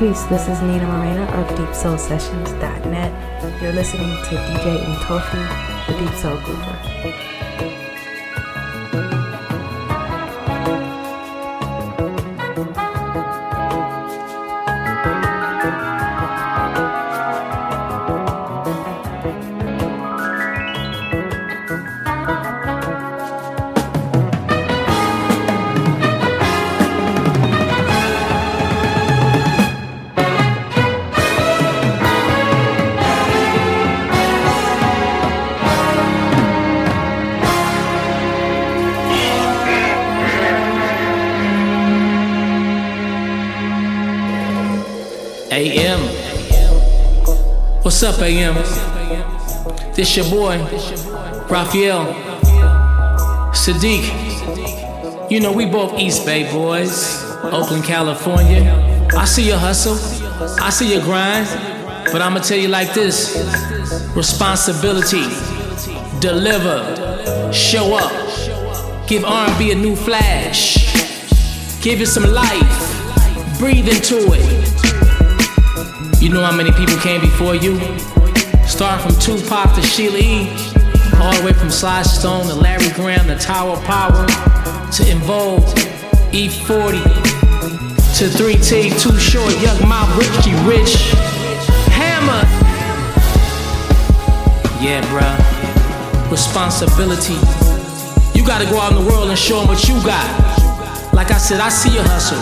Peace. This is Nina Morena of DeepSoulSessions.net. You're listening to DJ and Tofi, the Deep Soul Groover. AM, what's up AM? This your boy, Raphael Sadiq. You know we both East Bay boys, Oakland, California. I see your hustle, I see your grind, but I'ma tell you like this: responsibility, deliver, show up, give R&B a new flash, give it some life, breathe into it. You know how many people came before you? Starting from Tupac to Sheila E, all the way from Sly Stone to Larry Graham to Tower Power to Involved, E-40 to 3T, Too Short, Young Mob, Richie Rich, Hammer. Yeah, bruh. Responsibility. You gotta go out in the world and show them what you got. Like I said, I see your hustle.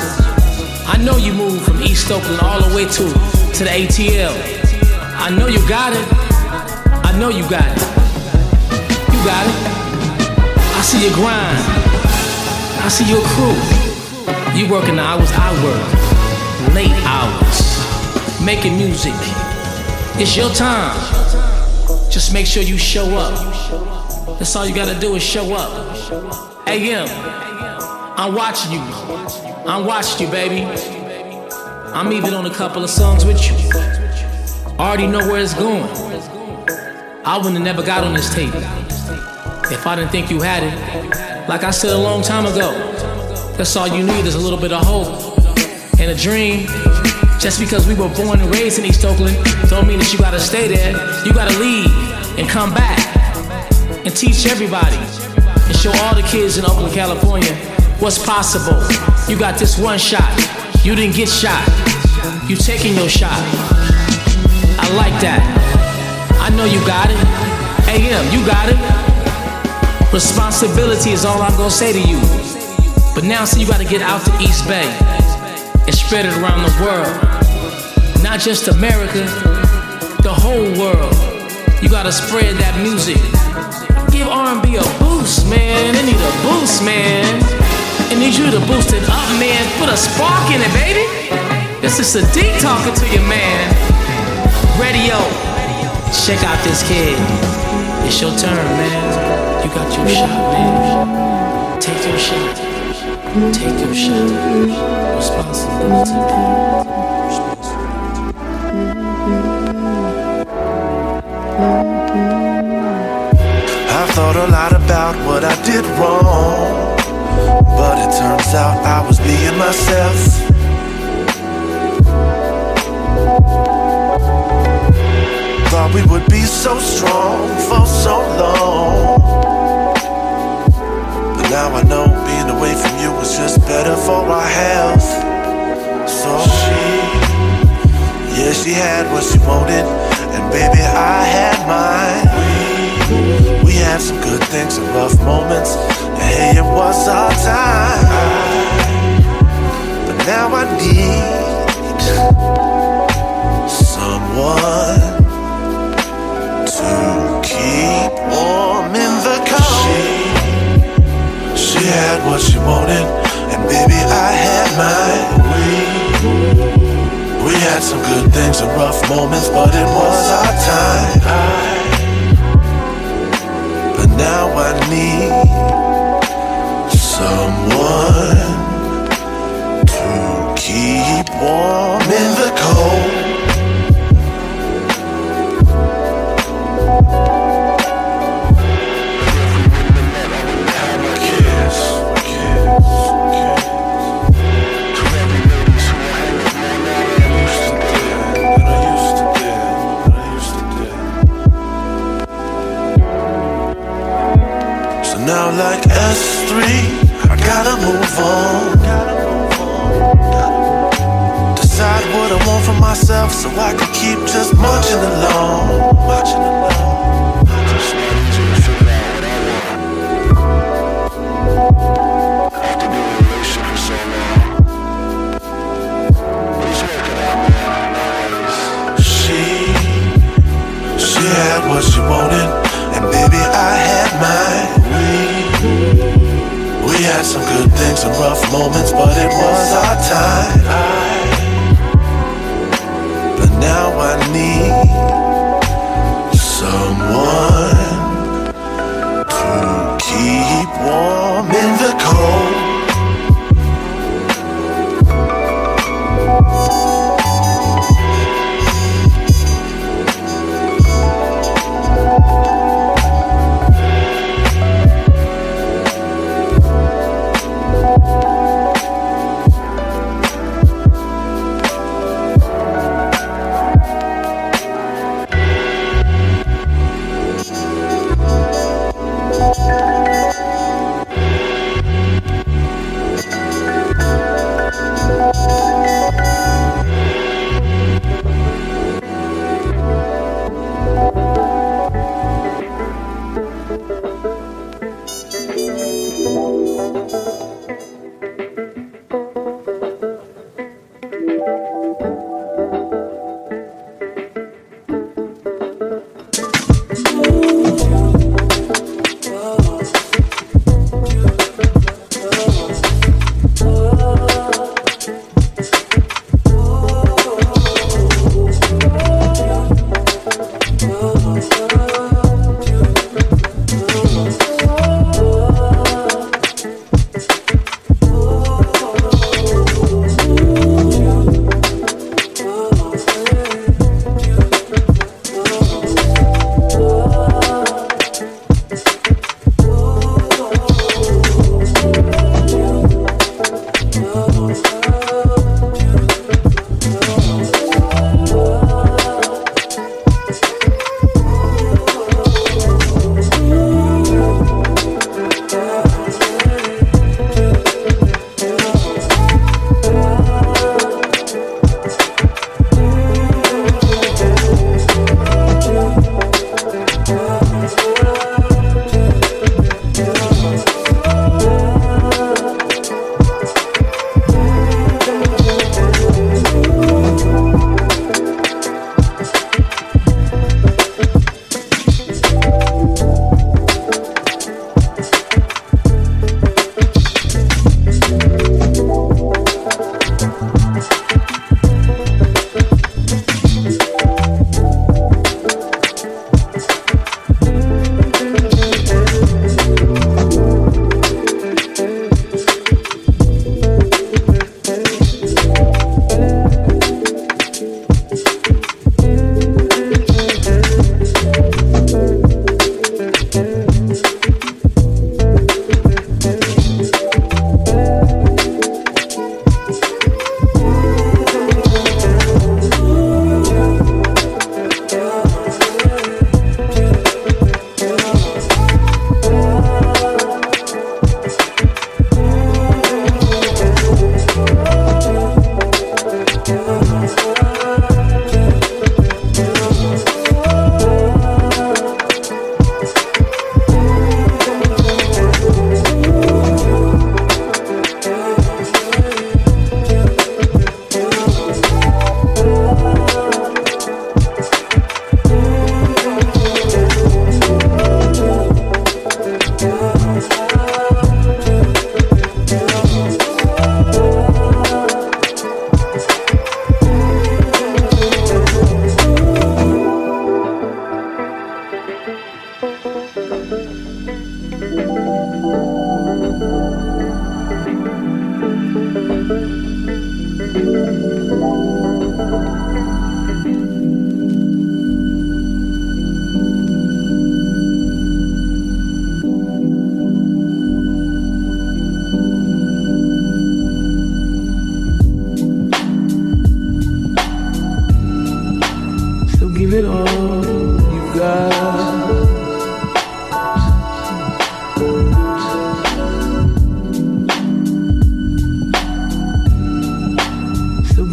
I know you moved from East Oakland all the way to the ATL. I know you got it. I know you got it. You got it. I see your grind. I see your crew. You working the hours I work. Late hours. Making music. It's your time. Just make sure you show up. That's all you gotta do is show up. AM, I'm watching you. I'm watching you, baby. I'm even on a couple of songs with you. I already know where it's going. I wouldn't have never got on this tape if I didn't think you had it. Like I said a long time ago, that's all you need is a little bit of hope and a dream. Just because we were born and raised in East Oakland don't mean that you gotta stay there. You gotta leave and come back and teach everybody and show all the kids in Oakland, California what's possible. You got this one shot. You didn't get shot. You taking your shot. I like that. I know you got it. AM, you got it. Responsibility is all I'm gonna say to you. But now, so you gotta get out to East Bay and spread it around the world. Not just America, the whole world. You gotta spread that music. Give R&B a boost, man. They need a boost, man. I need you to boost it up, man. Put a spark in it, baby. This is Sadiq talking to you, man. Radio. Check out this kid. It's your turn, man. You got your shot, man. Take your shot. Take your shot. Responsibility. I've thought a lot about what I did wrong, but it turns out I was being myself. Thought we would be so strong for so long, but now I know being away from you was just better for our health. So she had what she wanted, and baby, I had mine. We had some good things and rough moments. Hey, it was our time, but now I need someone to keep warm in the cold. She had what she wanted, and baby, I had mine. We had some good things and rough moments, but it was our time. But now I need someone to keep warm in the cold. Kiss, kiss, kiss. history. I gotta move on. Decide what I want for myself so I can keep just marching along. She had what she wanted, and baby I had mine. We had some good things and rough moments, but it was our time. But now I need someone to keep warm in the cold.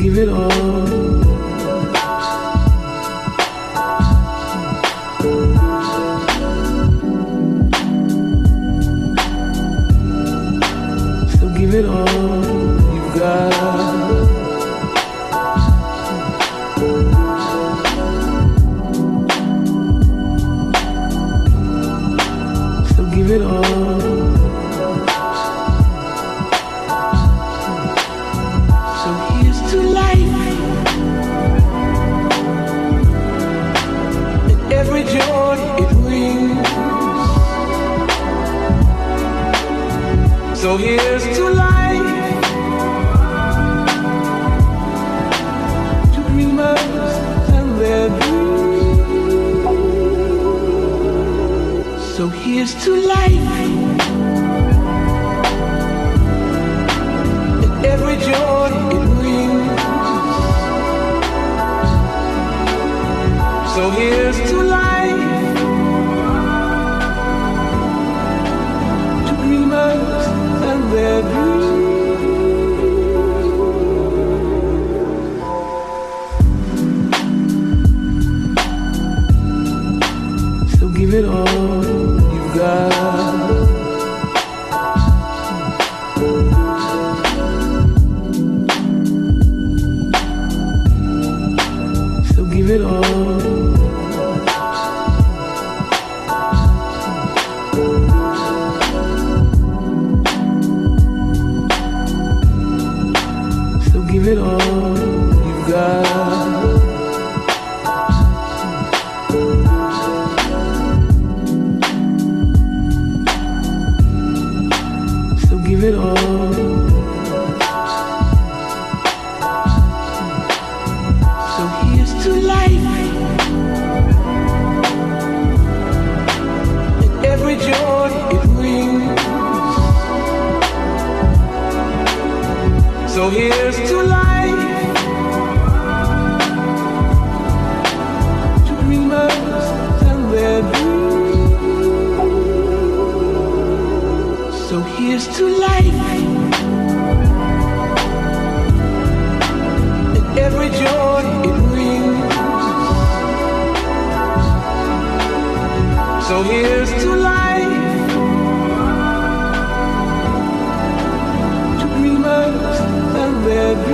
give it all. So give it all you got. So give it all. So here's to life, to dreamers and their dreams. So here's to life, and every joy it brings. So here's to life. So give it all you got. So give it all. Give it all you got. So give it all. So here's to life, and every joy it brings. So here's to life. Here's to life, and every joy it brings. So here's to life, to dreamers and their to life,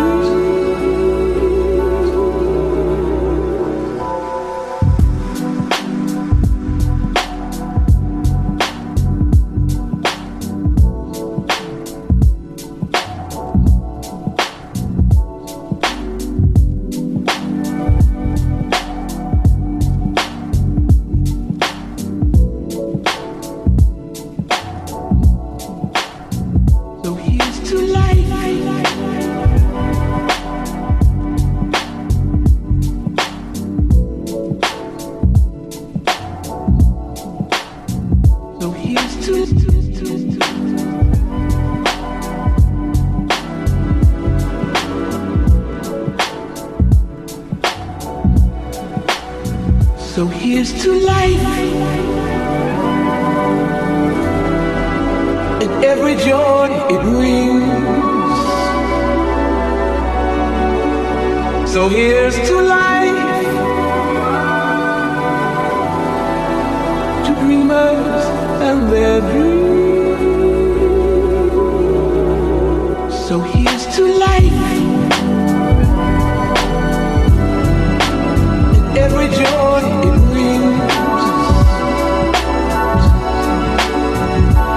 and every joy it brings. So here's to life, to dreamers and their dreams. So here's to life, and every joy it brings.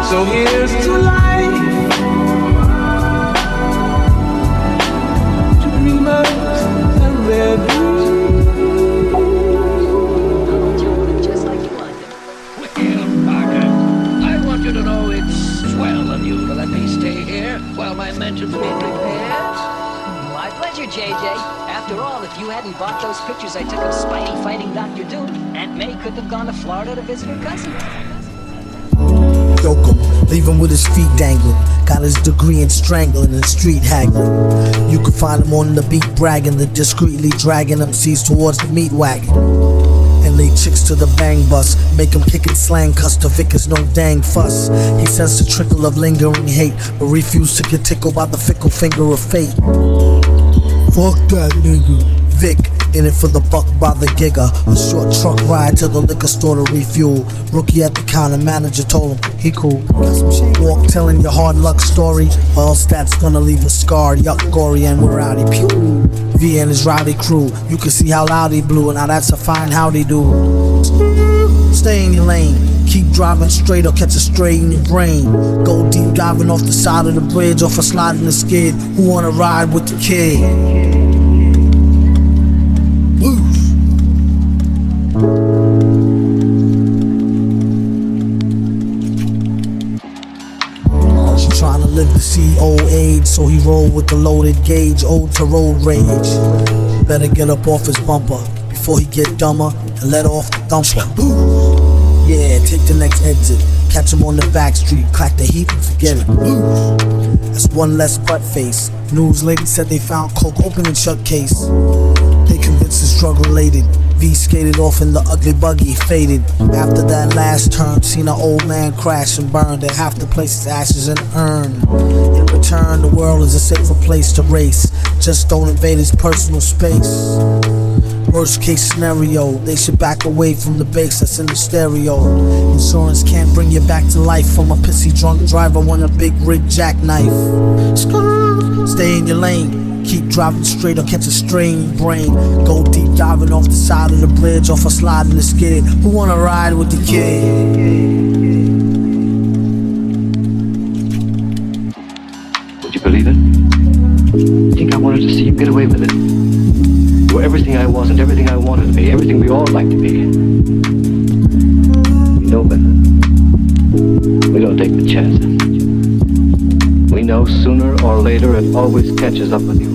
So here's to life, to dreamers and their dreams. You look just like you like it. Well, Parker, I want you to know it's swell of you to let me stay here while my mentions being prepared. My pleasure, JJ. After all, if you hadn't bought those pictures I took of Spidey fighting Dr. Doom, Aunt May couldn't have gone to Florida to visit her cousin. Joker, leave him with his feet dangling. Got his degree in strangling and street haggling. You can find him on the beat bragging, the discreetly dragging MCs towards the meat wagon. And lead chicks to the bang bus, make him kick it slang cuss. The Vic is no dang fuss. He sends the trickle of lingering hate, but refuse to get tickled by the fickle finger of fate. Fuck that nigga. Vic, in it for the buck by the giga. A short truck ride to the liquor store to refuel. Rookie at the counter, manager told him, he cool. Walk telling your hard luck story. Well, stats gonna leave a scar. Yuck, gory, and we're outie. Pew. V and his rowdy crew. You can see how loud he blew. Now that's a fine howdy do. Stay in your lane. Keep driving straight or catch a stray in your brain. Go deep diving off the side of the bridge or for sliding the skid. Who wanna ride with the kid? Blues. She tryna live to see old age, so he rolled with the loaded gauge. Old to road rage. Better get up off his bumper before he get dumber and let off the thumper. Blues. Yeah, take the next exit. Catch him on the back street. Clack the heat and forget it. Ooh. That's one less butt face. News lady said they found coke open and shut case. They convinced it's drug related. V skated off in the ugly buggy, faded. After that last turn, seen an old man crash and burn. They have to place his ashes in an urn. In return, the world is a safer place to race. Just don't invade his personal space. Worst case scenario, they should back away from the bass that's in the stereo. Insurance can't bring you back to life from a pissy drunk driver on a big rig jackknife. Stay in your lane, keep driving straight or catch a strained brain. Go deep diving off the side of the bridge or for sliding the skid. Who wanna ride with the kid? Would you believe it? I think I wanted to see him get away with it. You were everything I was and everything I wanted to be, everything we all like to be. We know better. We don't take the chances. We know sooner or later it always catches up with you.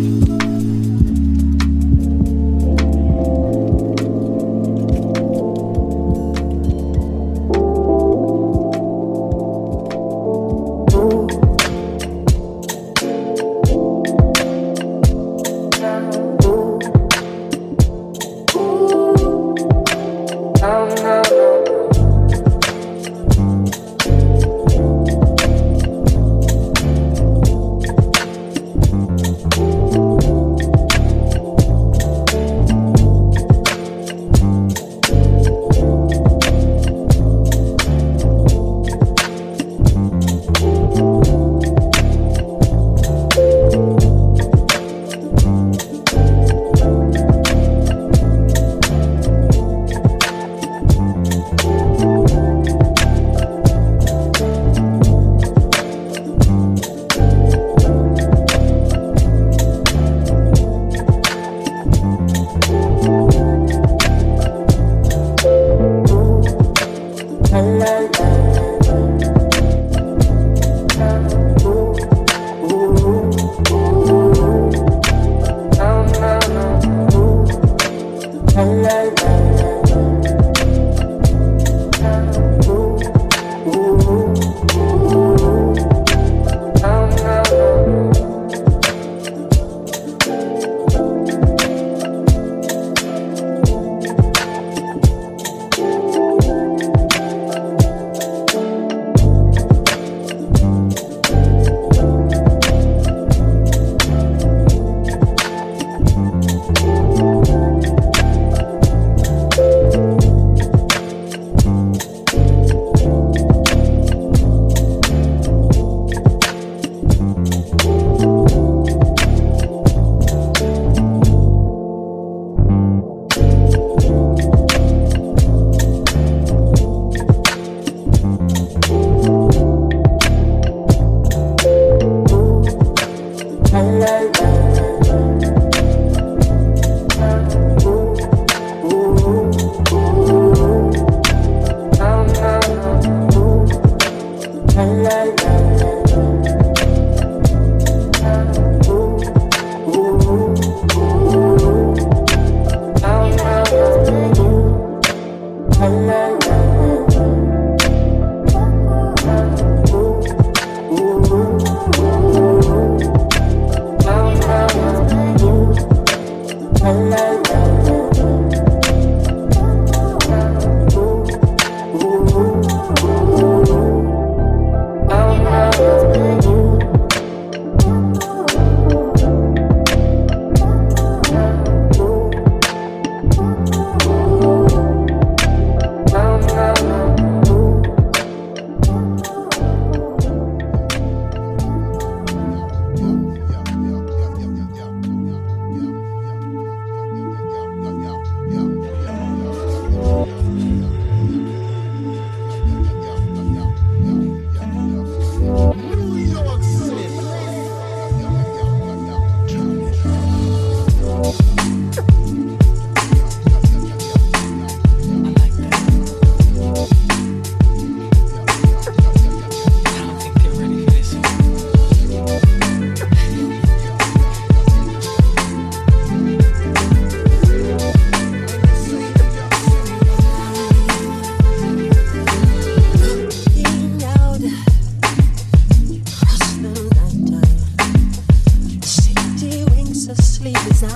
sleep is I.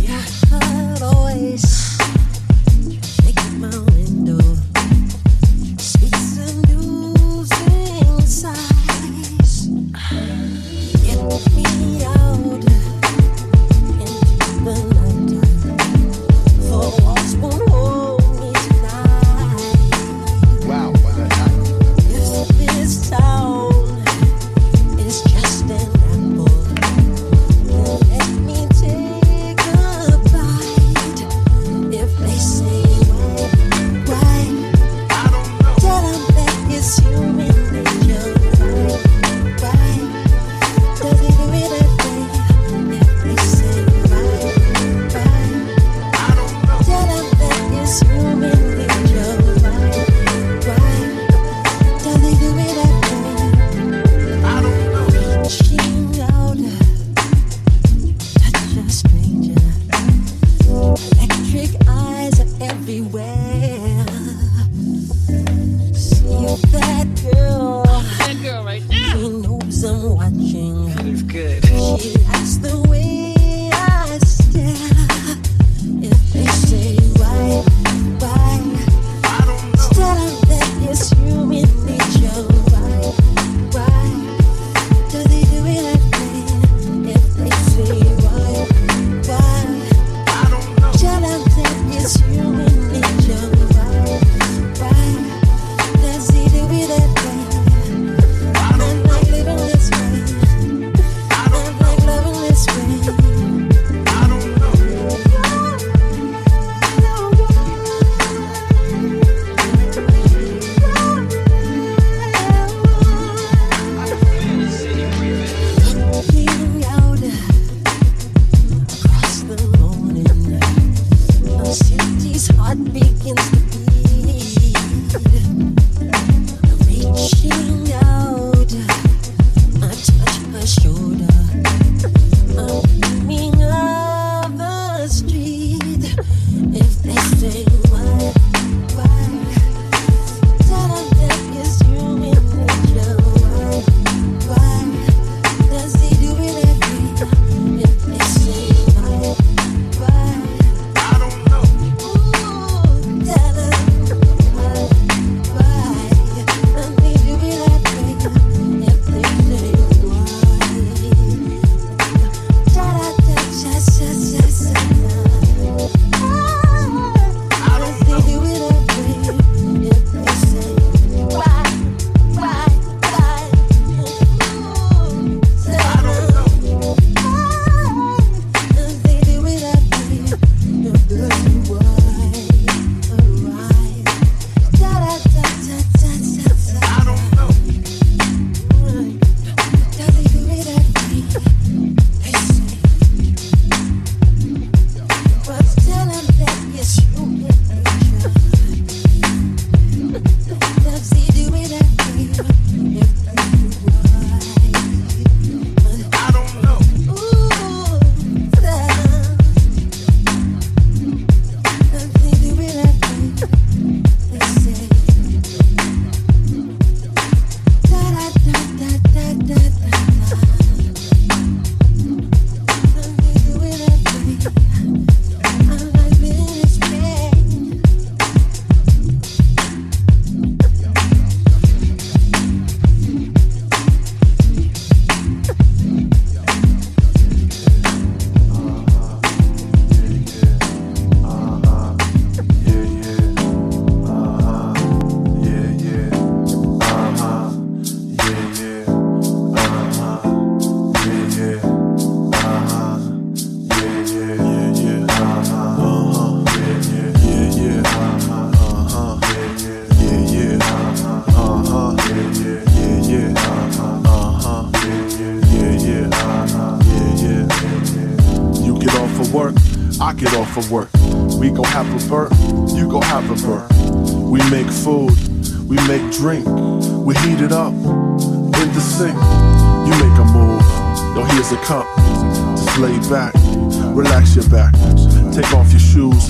Yeah, I'd always make it my window. Sweets and blues and sighs. Get me out into the night. For walks won't hold me tonight. Wow, what a night. Yes, this town.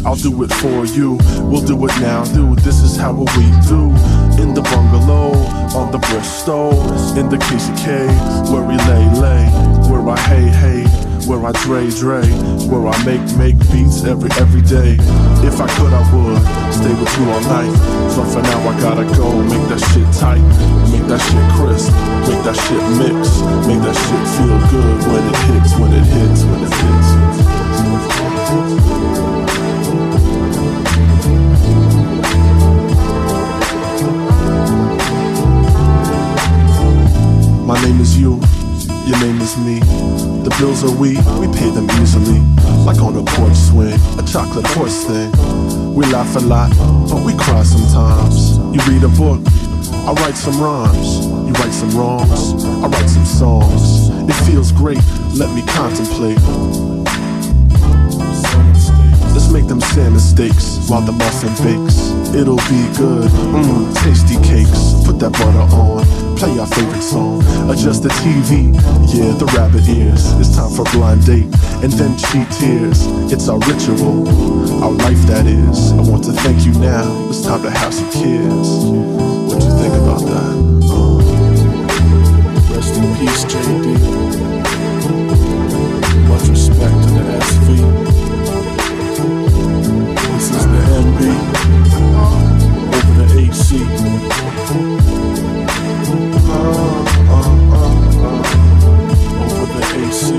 I'll do it for you, we'll do it now, dude, this is how we do. In the bungalow, on the Bristol, in the KCK, where we lay, where I dre, where I make beats every day. If I could, I would stay with you all night, but for now I gotta go. Make that shit tight, make that shit crisp, make that shit mix, make that shit feel good when it hits, My name is you, your name is me. The bills are we pay them easily. Like on a porch swing, a chocolate horse thing. We laugh a lot, but we cry sometimes. You read a book, I write some rhymes. You write some wrongs, I write some songs. It feels great, let me contemplate. Let's make them sand mistakes while the muffin bakes. It'll be good, tasty cakes. Put that butter on, play our favorite song, adjust the TV, yeah, the rabbit ears. It's time for blind date, and then cheat tears. It's our ritual, our life that is. I want to thank you now, it's time to have some kids. What you think about that? Rest in peace, JD. Much respect to the SV. This is the MB, over the AC. Over the AC,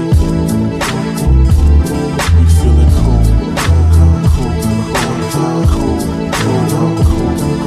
we feeling cool, we feeling cool, we feeling cool.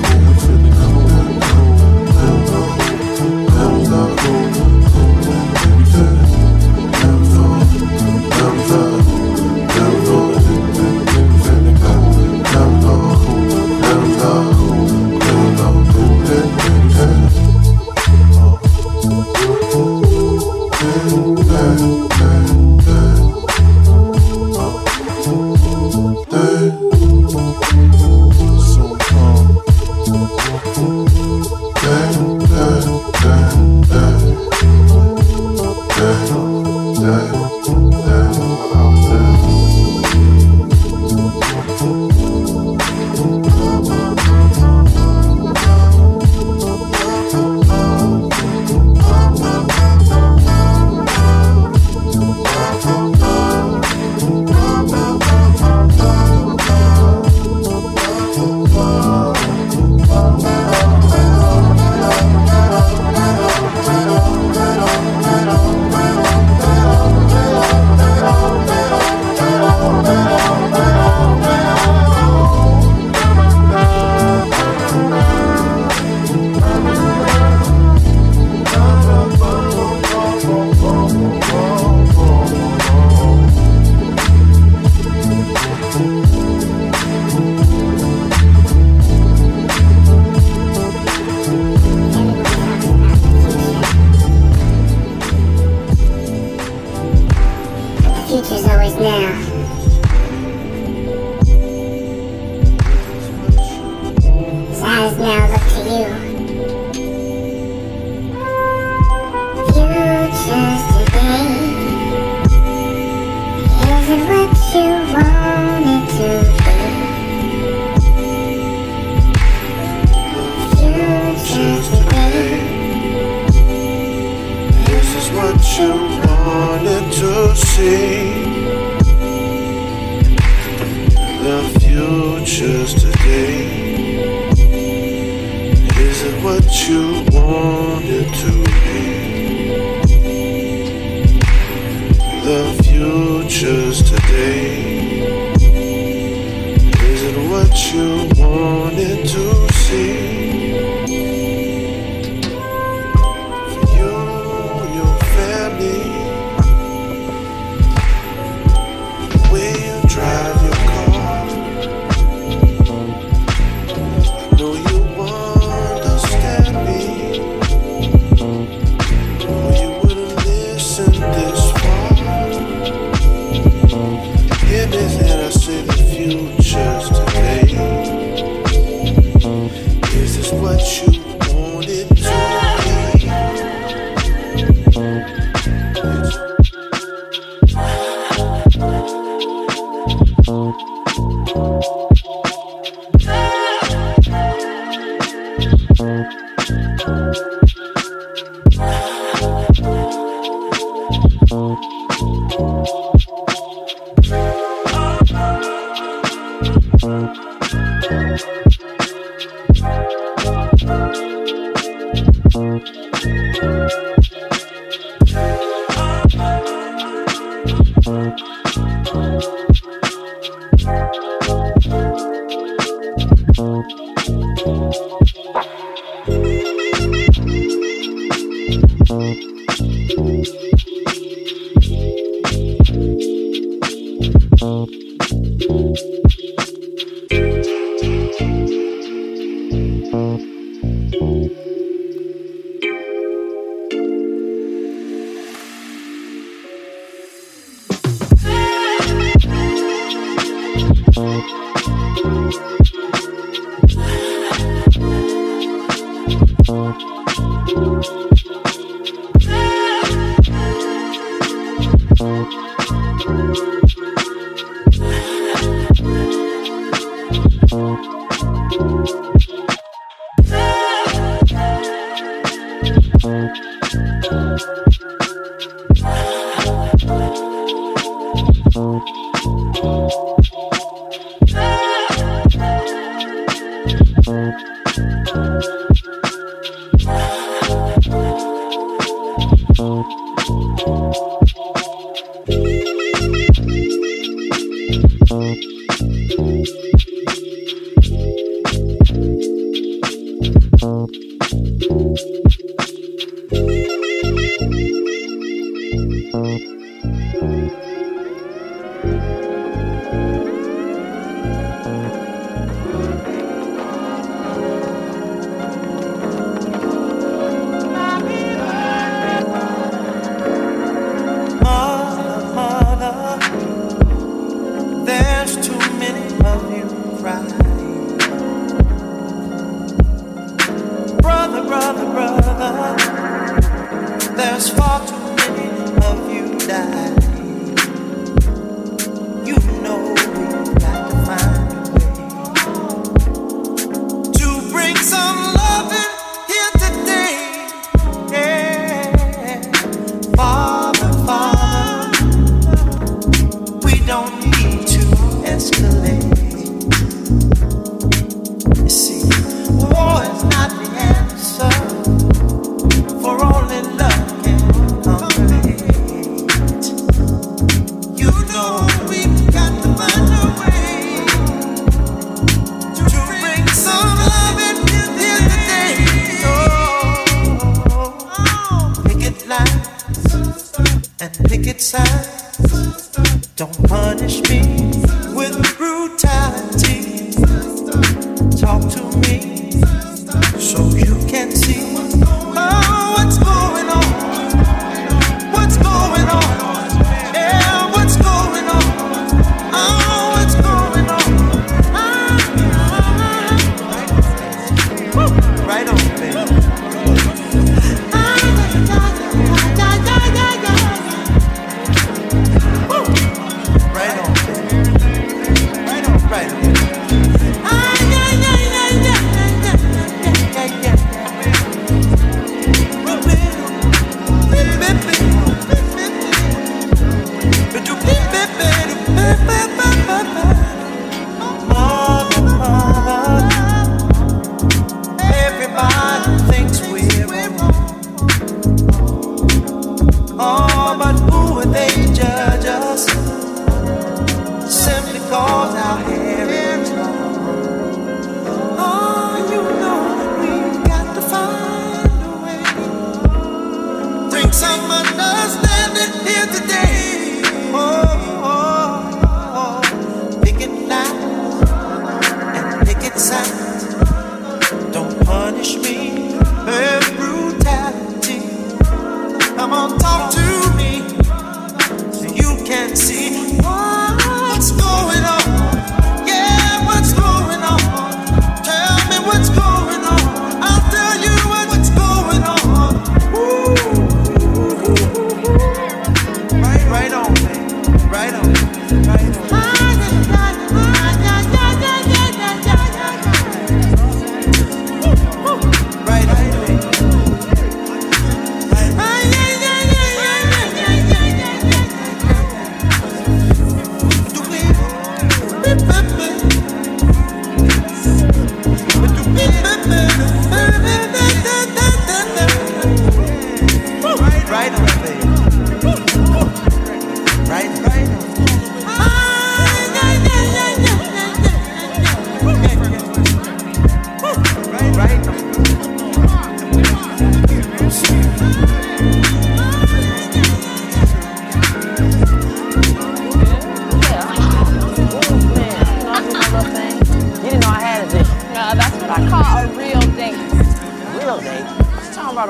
Right.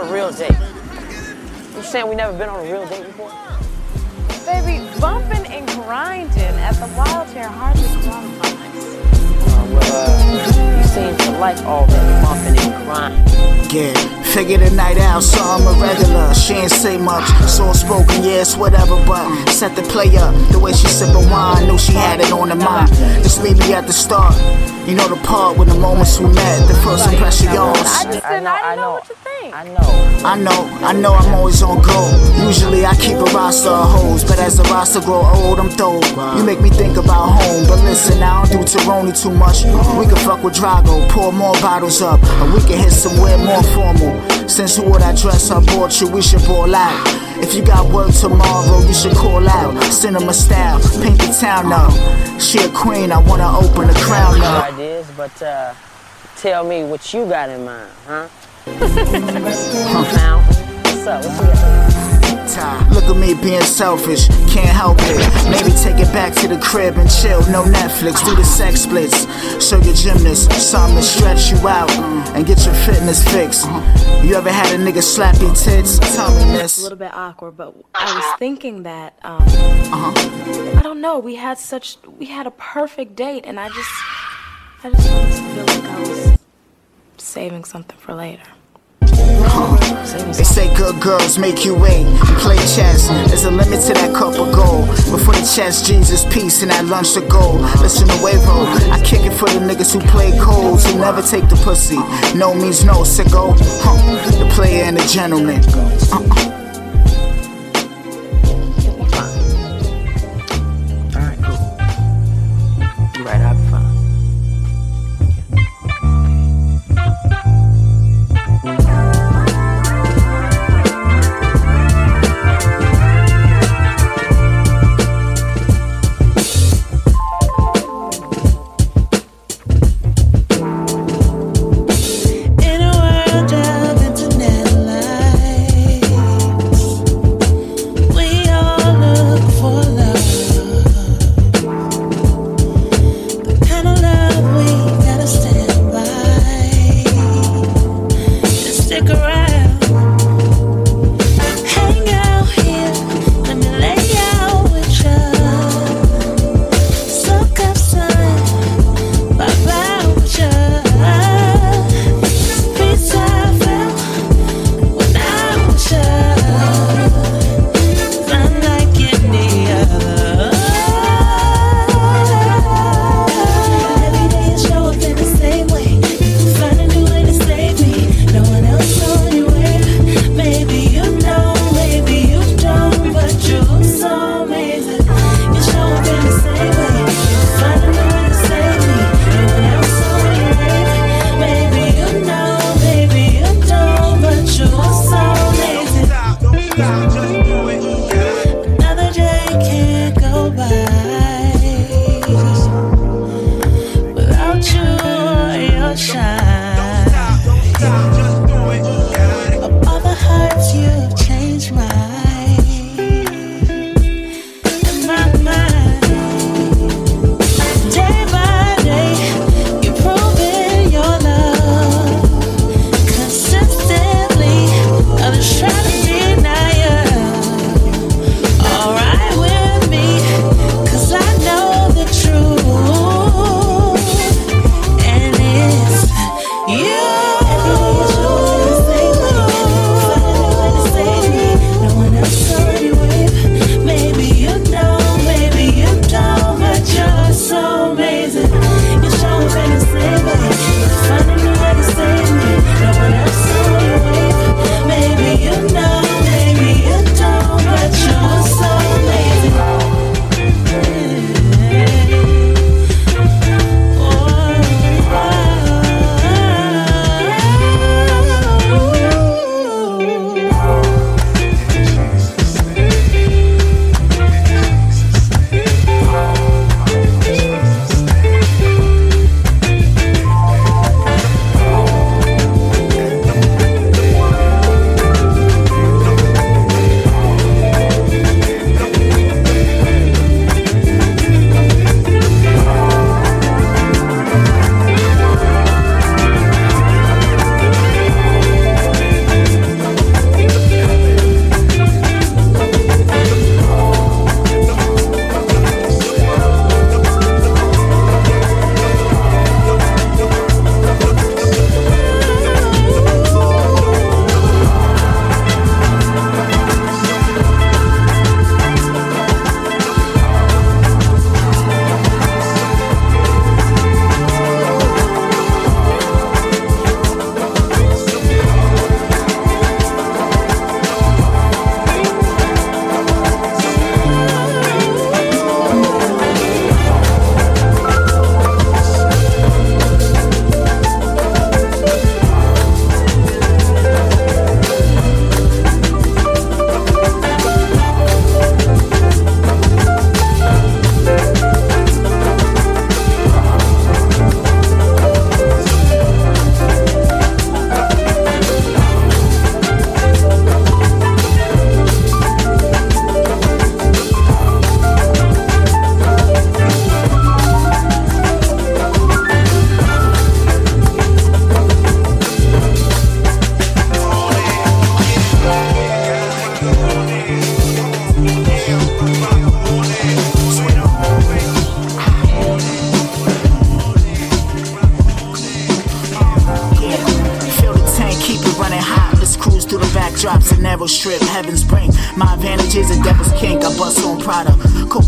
about a real date. You saying we never been on a real date before? Baby, bumping and grinding at the Wild Hair hardly qualifies. You seem to like all that bumping and grinding. Yeah, figured a night out, so I'm a regular. She ain't say much, so spoken, yeah, it's whatever. But set the play up, the way she sippin' wine, knew she had it on her mind. Just leave me at the start. You know the part when the moments we met, the first impression yours. I didn't know what you think. I know I'm always on go. Usually I keep a roster of hoes, but as the roster grow old, I'm throw. You make me think about home, but listen, I don't do Tironi too much. We can fuck with Drago, pour more bottles up, or we can hit somewhere more formal. Since you wore that dress I bought you, we should ball out. If you got work tomorrow, you should call out. Cinema style, paint the town up. She a queen, I wanna open the crown up. Ideas, but tell me what you got in mind, huh? What's up? What you got? Look at me being selfish, can't help it. Maybe take it back to the crib and chill, no Netflix. Do the sex splits, show your gymnast something to stretch you out and get your fitness fixed. You ever had a nigga slap your tits? Tell me this. It's a little bit awkward, but I was thinking that I don't know. We had a perfect date, and I just wanted to feel like I was saving something for later. They say good girls make you wait and play chess. There's a limit to that cup of gold. Before the chess, Jesus, peace, and that lunch to go. Listen to wave roll. I kick it for the niggas who play colds, who never take the pussy. No means no, sicko. The player and the gentleman.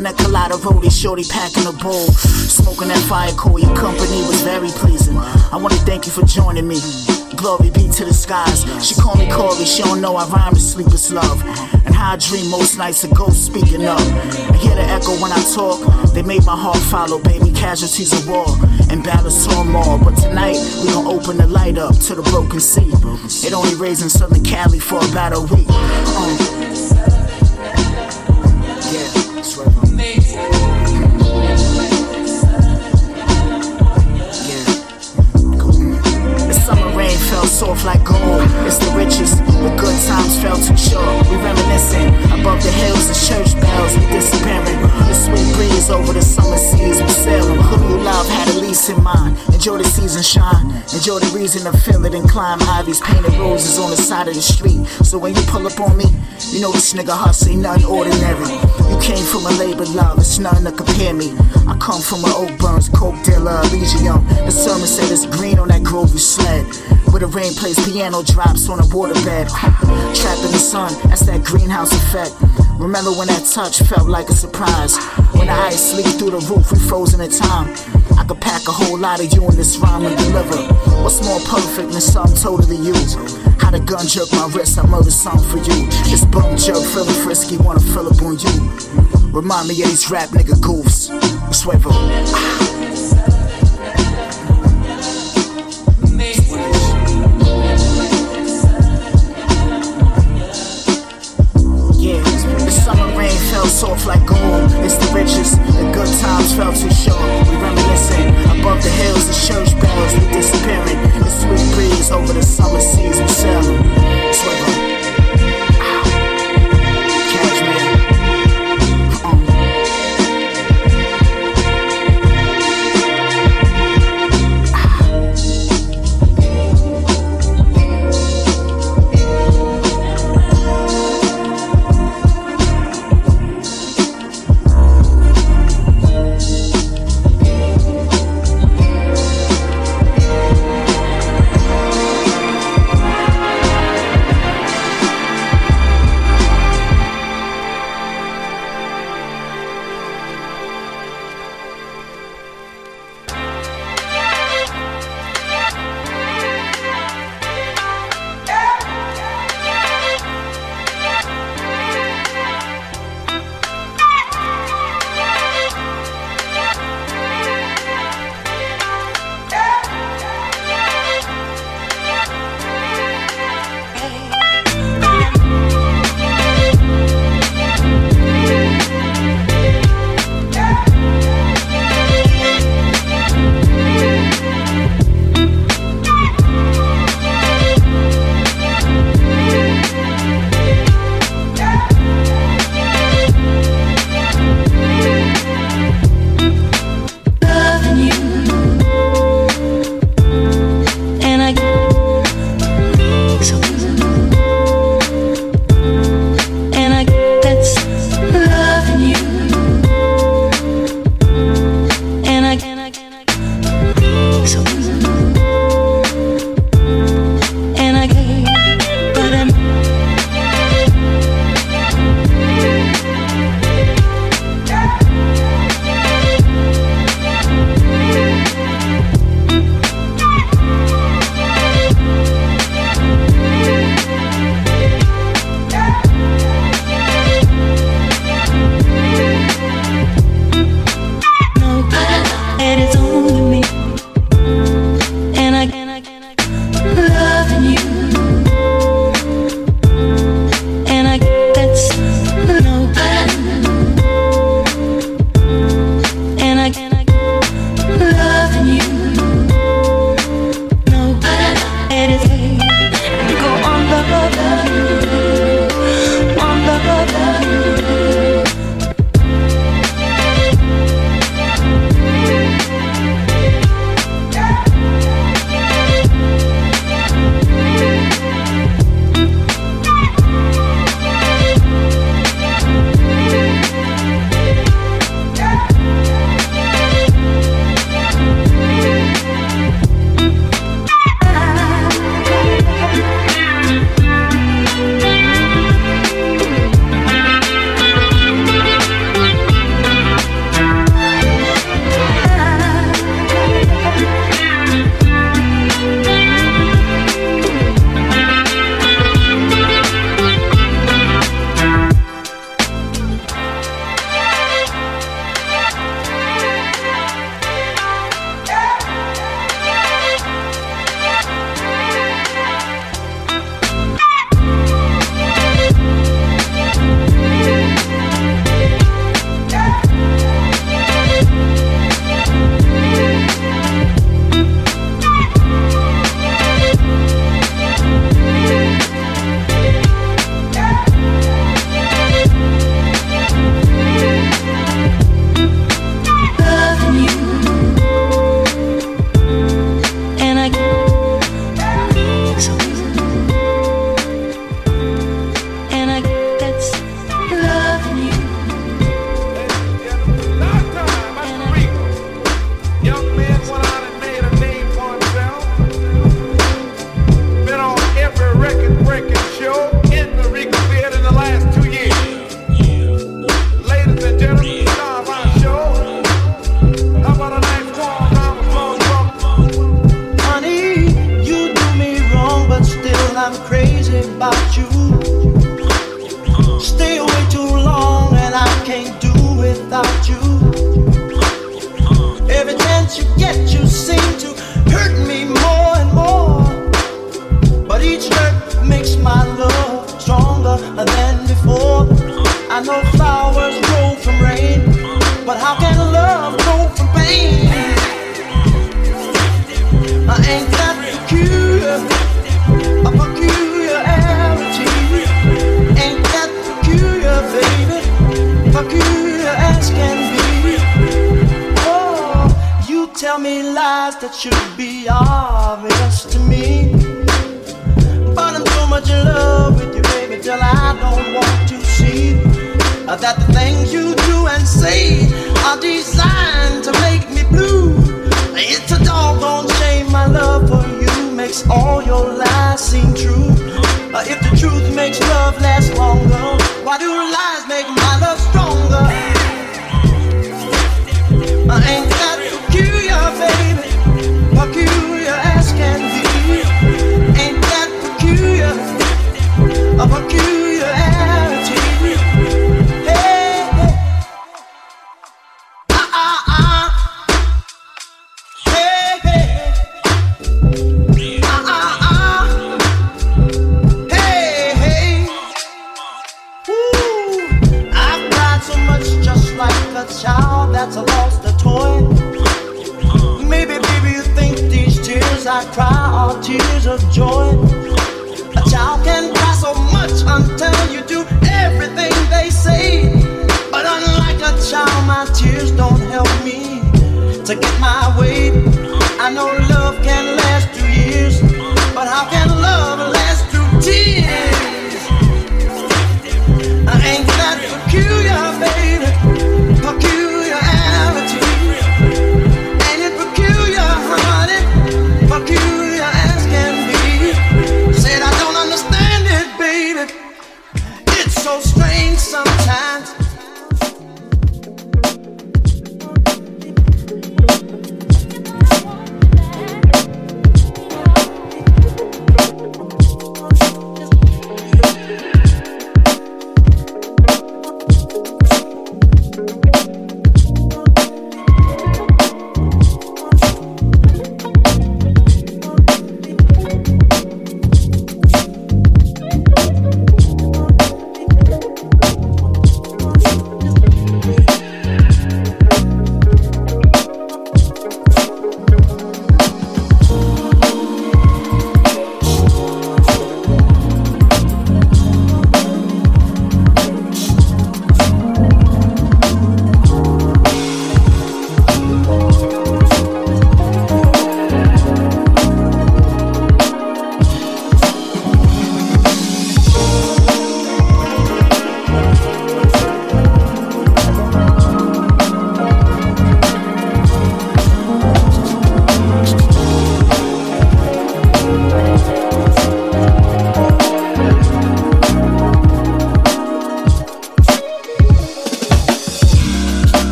Smoking that colada roadie, shorty packing a bowl. Smoking that fire coal, your company was very pleasing. I want to thank you for joining me. Glory be to the skies. She call me Corey, she don't know I rhyme to sleepless love. And how I dream most nights of ghosts speaking up. I hear the echo when I talk. They made my heart follow, baby. Casualties of war and battles turmoil. But tonight, we gon' open the light up to the broken sea. It only raised in Southern Cali for about a week. Yeah, that's right. Soft like gold, it's the richest. The good times felt too short. We reminiscing above the hills, the church bells we disappearing. The sweet breeze over the summer seas we sailing. Who you love had a lease in mind. Enjoy the season shine. Enjoy the reason to feel it and climb. Ivy's painted roses on the side of the street. So when you pull up on me, you know this nigga hustle ain't nothing ordinary. You came from a labor love, it's nothing to compare me. I come from an Oak Burns, Coke dealer, Elysium. The sermon said it's green on that grove you sled. With a rain plays piano drops on a waterbed. Trapped in the sun, that's that greenhouse effect. Remember when that touch felt like a surprise. When the ice leaked through the roof, we froze in time. I could pack a whole lot of you in this rhyme and deliver. What's more perfect than something totally used? How the gun jerk my wrist, I murdered something for you. This bum jerk feeling frisky, wanna fill up on you. Remind me of these rap nigga goofs. Swivel. Soft like gold, it's the richest. The good times felt too short. We reminiscing above the hills, the church bells we disappearing. The sweet breeze over the summer season sailing. Swim. Catch me. without you. Every chance you get, you seem to hurt me more and more. But each hurt makes my love stronger than before. I know flowers grow from rain, but how can love grow from pain? I ain't that peculiar, a peculiarity. Ain't that peculiar, baby, peculiar as can be. Oh, you tell me lies that should be obvious to me, but I'm so much in love with you, baby, till I don't want to see that the things you do and say are designed to make me blue. It's a doggone shame my love for you makes all your lies seem true. If the truth makes love last longer, why do lies make my love stronger? Ain't that peculiar, baby, peculiar as can be. Ain't that peculiar, a peculiarity. Child that's a lost a toy. Maybe, baby, you think these tears I cry are tears of joy. A child can cry so much until you do everything they say. But unlike a child, my tears don't help me to get my way. I know love can last through years, but how can love last through tears? I ain't that peculiar, baby, peculiarity. Ain't it peculiar, honey, peculiar as can be. Said I don't understand it, baby, it's so strange sometimes.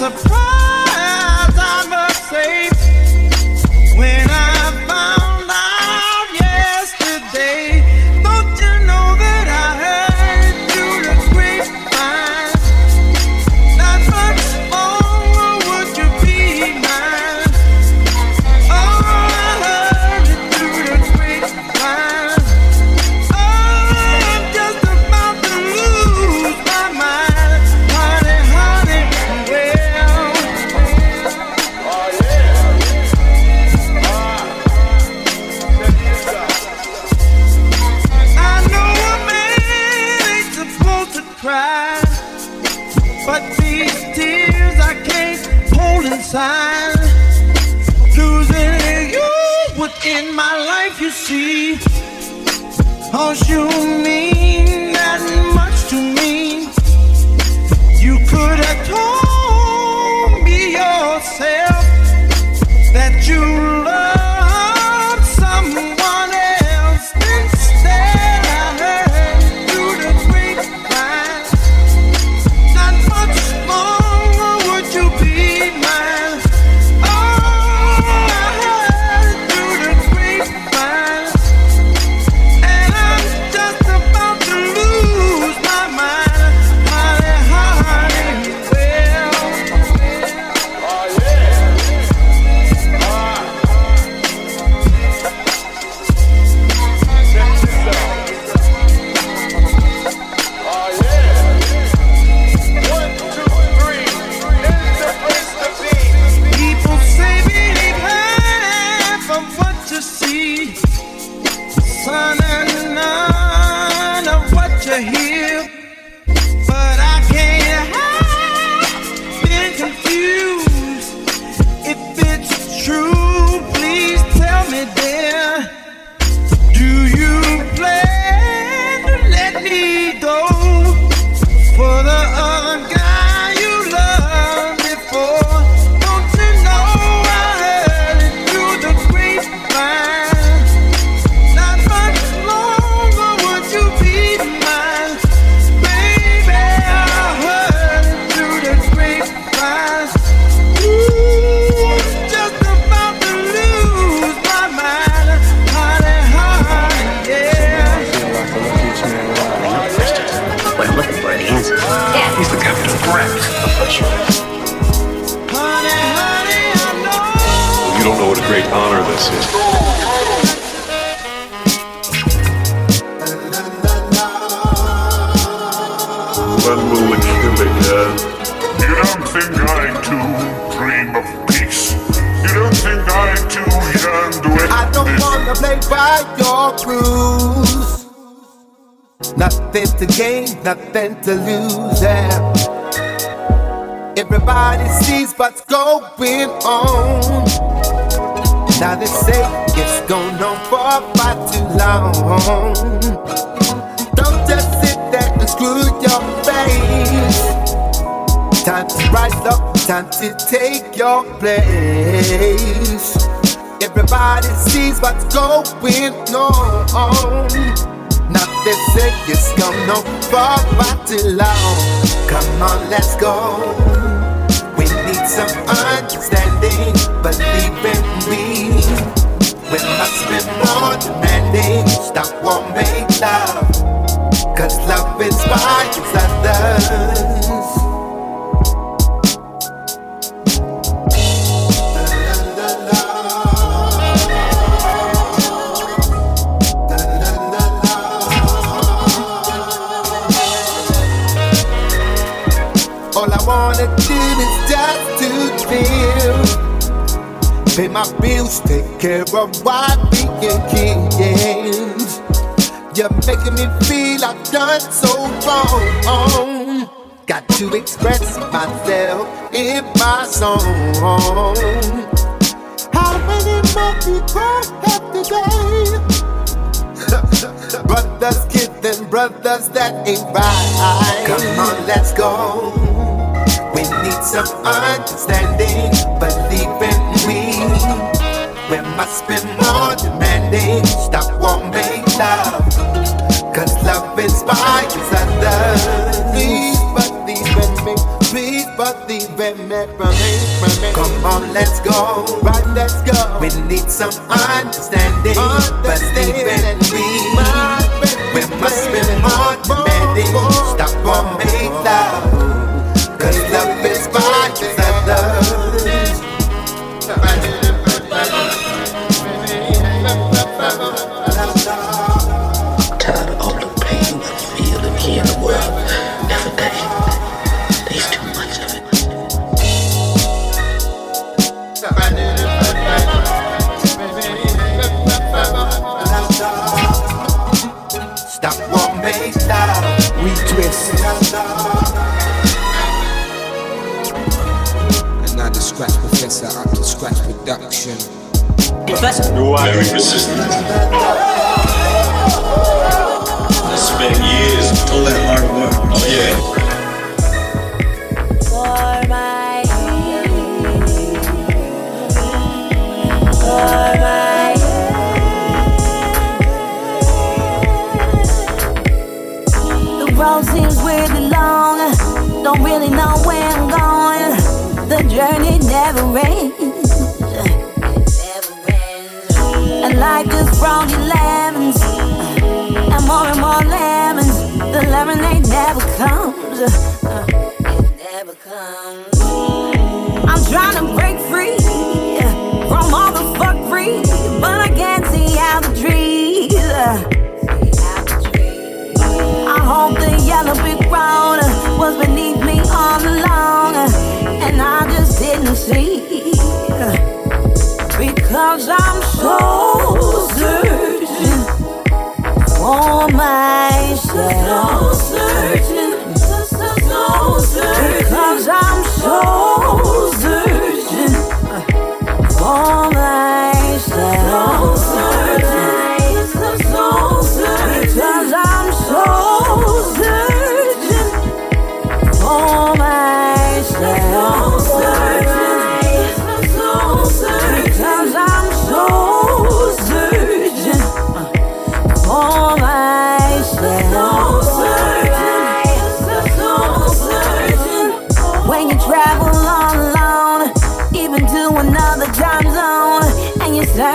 surprised, I must say, when I found out yesterday. Don't you know that I heard through the grapevine, not much more would you be mine. Oh, I heard it through the grapevine. Oh, I'm just about to lose my mind. Honey, honey, well. Oh, yeah. Check this out. I know a man ain't supposed to cry, but these tears I can't hold inside. Losing you within my life, you see. Oh, you mean that much to me. You could have told me yourself that you loved someone else. Instead, I heard through the grapevine, not much more would you be mine. Oh, I heard through the grapevine, and I'm just about to lose my mind. Honey, honey, well. Oh, yeah. Check this out. Oh, yeah. 1, 2, 3. It's the beat. People say we need half of what you see, son, and none of what you hear. But I can't help being confused. If it's true, please tell me, dear. Do you plan to let me go for the other guy you loved before? Don't you know I heard it through the grapevine? Not much longer would you be mine, baby. I heard it through the grapevine. Ooh, just about to lose my mind, honey, honey, yeah. What I'm looking for are the answers. Yeah. He's the captain of Graps. Honey, honey, I know. You don't know what a great honor this is. When will the killing end? You don't think I too dream of peace? You don't think I too yearn to it? I don't wanna play by your rules. Nothing to gain, nothing to lose. Yeah. Everybody sees what's going on. Now they say it's going on for far too long. Don't just sit there and screw your face. Time to rise up, time to take your place. Everybody sees what's going on. Not this sick, it's gonna fall back too long. Come on, let's go. We need some understanding, believe in me. With us been more demanding, stop won't make love. Cause love inspires others. All I wanna do is just to feel. Pay my bills, take care of what we can give. You're making me feel I've done so wrong. Got to express myself in my song. How many more people have today? Brothers killing brothers, that ain't right. Come on, let's go. We need some understanding, believe in me. We must be more demanding, stop won't make love. Cause love inspires others. Please believe in me, please believe in me. Remember. Come on, let's go. Right, let's go. We need some understanding. But even we, must be more demanding. Stop or make love. Cause love is by together. Professor up to scratch production. Professor, you are very persistent. I spent years with all that hard work. Oh yeah. For my head. For my head. The road seems really long. Don't really know where I'm going. The journey never ends. And life just brought you lemons, and more lemons. The lemonade never comes. It never comes. I'm trying to break free from all the fuckery, but I can't see out the trees. I hope the yellow brick road was beneath me all along. And I just didn't see, because I'm so searching for myself. So searching, so searching. Because I'm so searching for myself. So searching, so searching. Because I'm so searching for myself.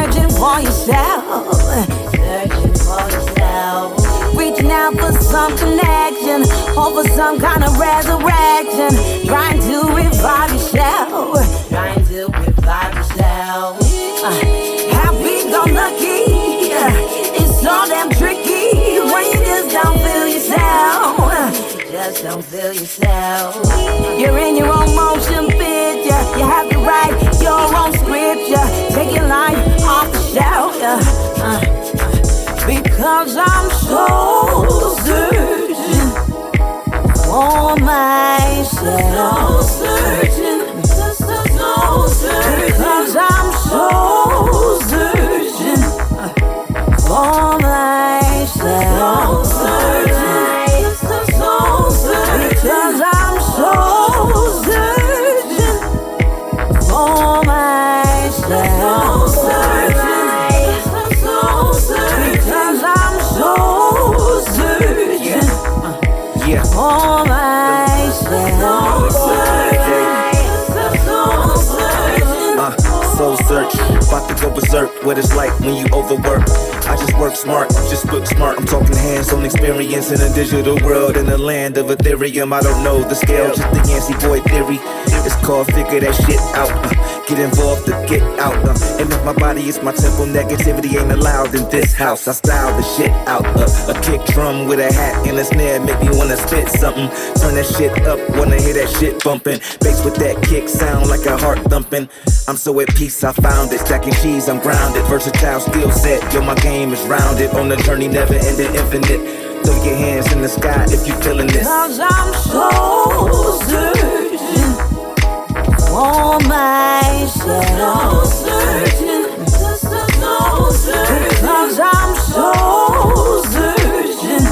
Searching for yourself, searching for yourself. Reaching out for some connection, hope for some kind of resurrection. Trying to revive yourself, trying to revive yourself. Happy go lucky, it's so damn tricky when you just don't feel yourself. You just don't feel yourself. You're in your own motion picture. You have to write your own scripture. Take your life. Because I'm so searching for myself. So searching, so searching. Because I'm so searching for myself. So searching, so searching. Because I'm so searching for myself. So searching. All I soul search, about to go berserk. What it's like when you overwork. I just work smart, just book smart. I'm talking hands-on experience in a digital world, in the land of Ethereum. I don't know the scale, just the Yancey boy theory. It's called figure that shit out. Get involved to get out. And if my body is my temple, negativity ain't allowed in this house. I style the shit out. A kick drum with a hat and a snare make me wanna spit something. Turn that shit up, wanna hear that shit bumping. Bass with that kick sound like a heart thumping. I'm so at peace, I found it. Stacking cheese, I'm grounded. Versatile, skill set. Yo, my game is rounded. On the journey, never ending, infinite. Throw your hands in the sky if you feeling this. Cause I'm so searching for myself. So searching, so searching. Because I'm so searching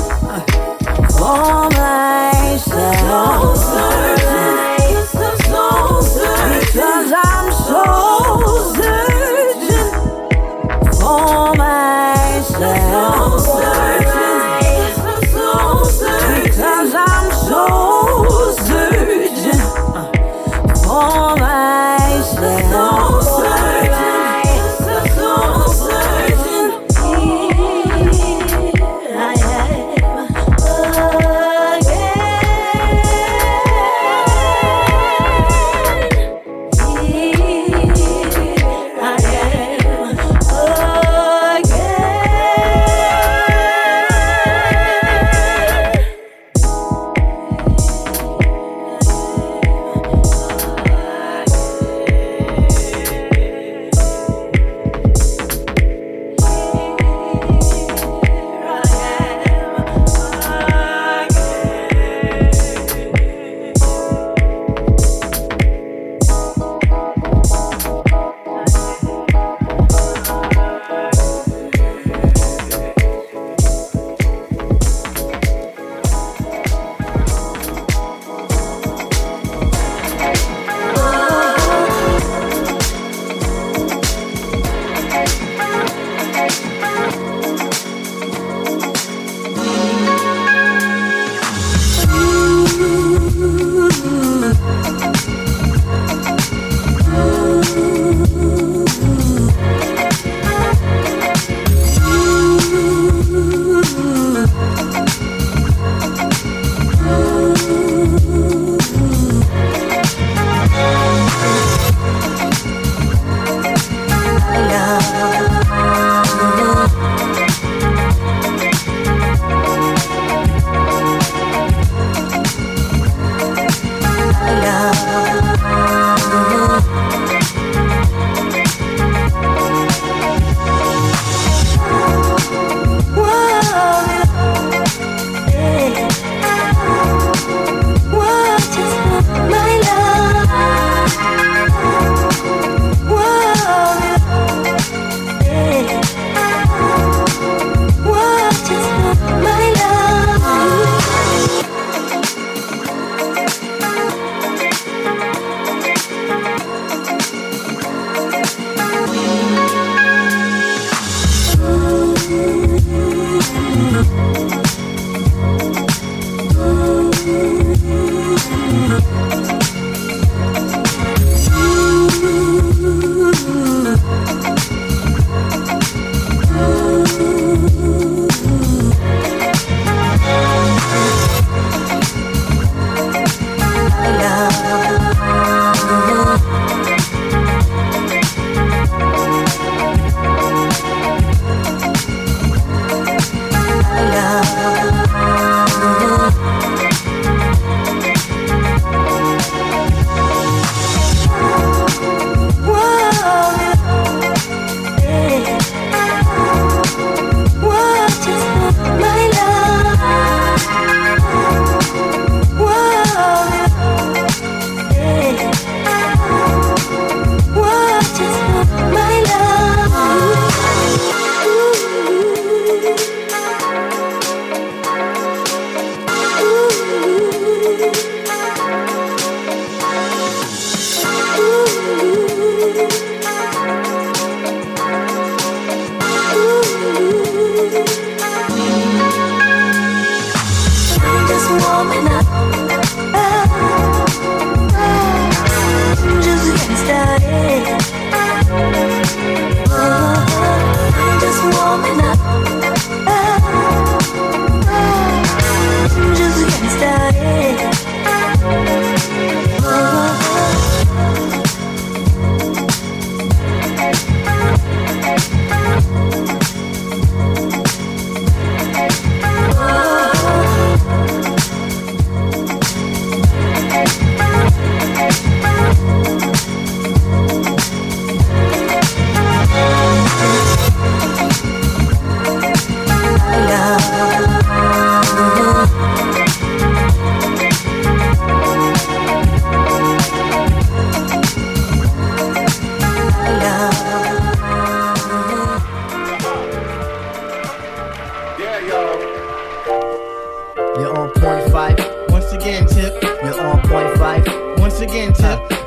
for myself. So searching, so searching. Because I'm so searching for myself. So searching, so searching. Because I'm so searching for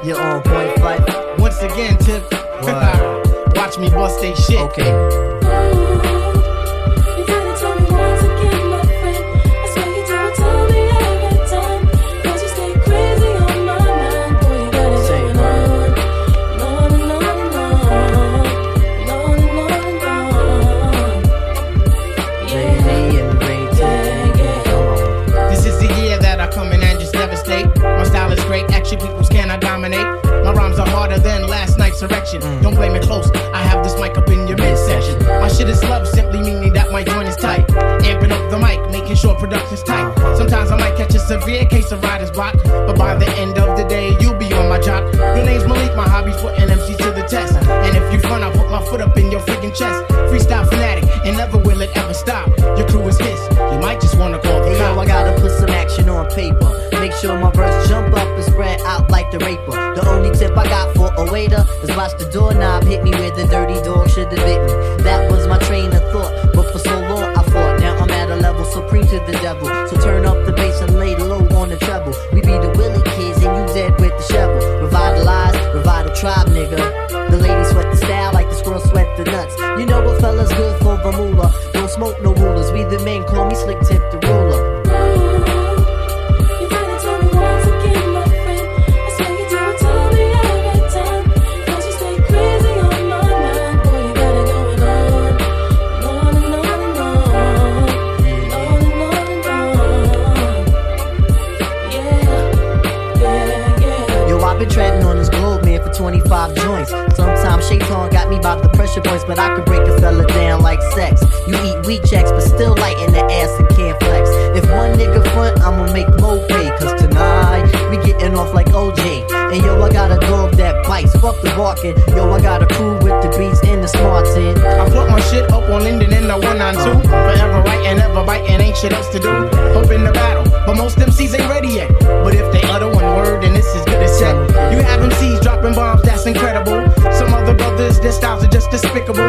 You're on point fight. Once again, Tip. Watch me bust they shit. Okay. Don't blame it close, I have this mic up in your midsection. My shit is love, simply meaning that my joint is tight. Amping up the mic, making sure production's tight. Sometimes I might catch a severe case of rider's block, but by the end of the day, you'll be on my jock. Your name's Malik, my hobby's putting MCs to the test. And if you front, I'll put my foot up in your freaking chest. Freestyle fanatic, and never will it ever stop. Your crew is his, you might just wanna call the cop. I gotta put some action on paper. Make sure my verse jump up and spread out like the raper. The only tip I got for a waiter is watch the doorknob hit me where the dirty dog should have bit me. That was my train of thought, but for so long I fought. Now I'm at a level supreme to the devil. So turn up the bass and lay low on the treble. We be the Willie kids and you dead with the shovel. Revitalize, revive the tribe, nigga. The ladies sweat the style like the squirrel sweat the nuts. You know what fella's good for Vermula. Don't smoke no rulers. We the men, call me Slick Tip the ruler. Shaitan got me by the pressure points, but I can break a fella down like sex. You eat wheat checks, but still light in the ass and can't flex. If one nigga front, I'ma make Mo pay, cause tonight we getting off like OJ. And yo, I got a dog that bites, fuck the barking. Yo, I got a crew with the beats and the smarts in. I brought my shit up on Linden and the 192. Forever right and ever biting, ain't shit else to do. Up in the battle, but most MCs ain't ready yet. But if they utter one word, then it's as good as set. You have MCs dropping bombs, that's incredible. Some other brothers, their styles are just despicable.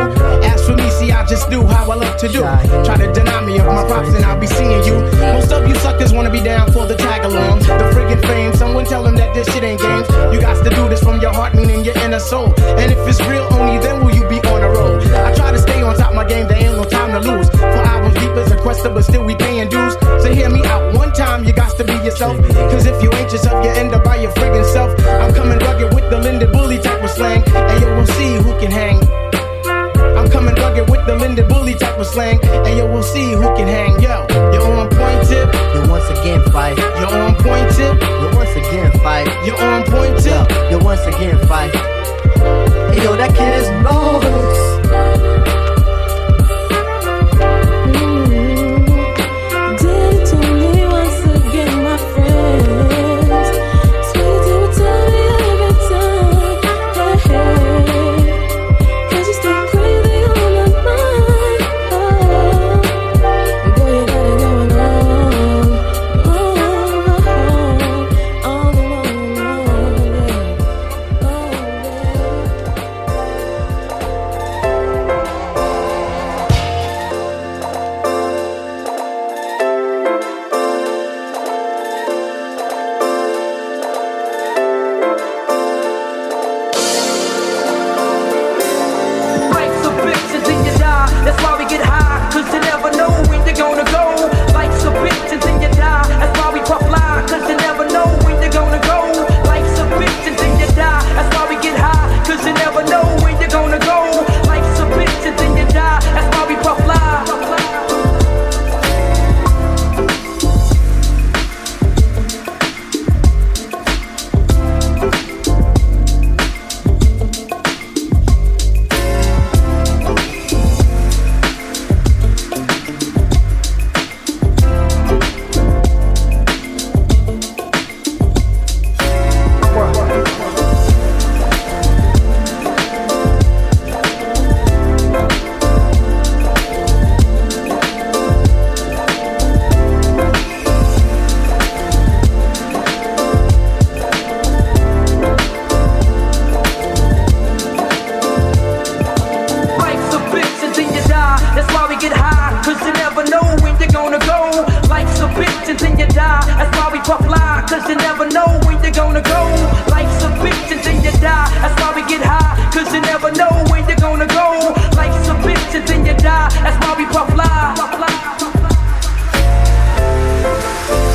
As for me, see, I just do how I love to do. Try to deny me of my props and I'll be seeing you. Most of you suckers wanna be down for the tag-along, the friggin' fame, someone tell them that this shit ain't games. You got to do this from your heart, meaning your inner soul. And if it's real, only then will you be on a roll. I try to stay on top of my game, there ain't no time to lose. For albums deep as a quester, but still we paying dues. So hear me out one time, you got to be yourself. Cause if you ain't yourself, you end up by your friggin' self. I'm coming rugged with the Linda Bully type of slang, and you will see who can hang. I'm coming rugged with the Linda Bully type of slang, and yo, we'll see who can hang. Yo, you're on point, Tip. You're once again fight. You're on point, Tip. You're once again fight. You're on point, Tip. You're once again fight. Hey, yo, that kid is loose. tough lie, cause you never know where you're gonna go. Life's a bitch until you die, that's why we get high, cause you never know where you're gonna go. Life's a bitch until you die, that's why we puff lie.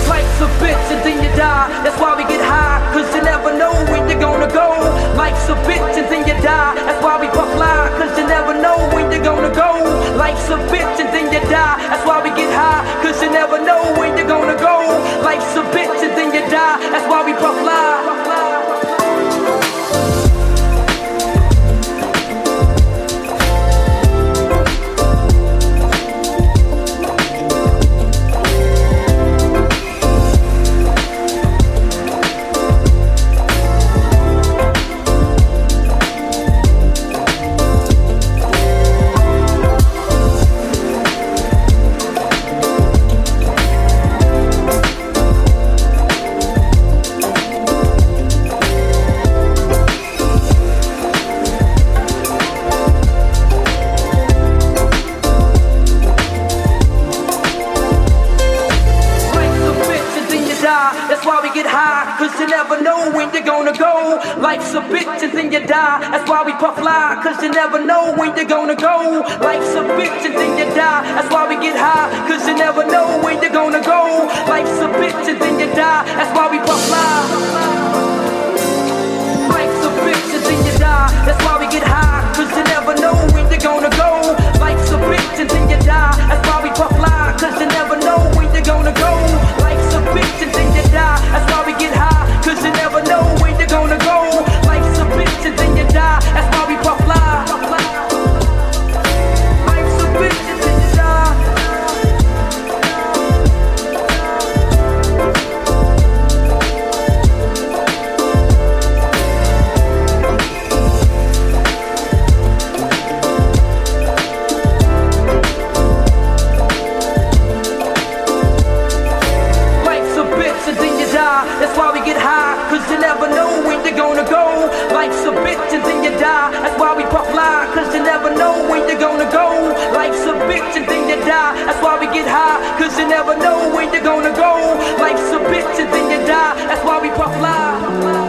Life's a bitch until you die, that's why we get high, cause you never know where you're gonna go. Life's a bitch until you die, that's why we puff lie, cause you never know where you're gonna go. Life's a bitch until you die, that's why we get high, cause you never know where you're gonna go. Life's a bitch until you die, that's why we puff lie. Life's a bitch and then you die, that's why we puff lie, cause you never know when you're gonna go. Life's a bitch and then you die, that's why we get high, cause you never know when you're gonna go. Life's a bitch and then you die, that's why we puff lie. Life's a bitch and then you die, that's why we get high, cause you never know when you're gonna go. Life's a bitch and then you die, that's why we puff lie, cause you never know when you're gonna go. Life's a bitch and then you die, that's why we get high, cause you never know when you're gonna go. Life's a bitch and then you die, that's why we puff lie. Life's a bitch and then you die. Life's a bitch and then you die, that's why we get high, cause you never know when you're gonna go. Life's a bitch and then you die, that's why we puff lie, cause you never know when you're gonna go. Life's a bitch and then you die, that's why we get high, cause you never know when you're gonna go. Life's a bitch and then you die, that's why we puff lie.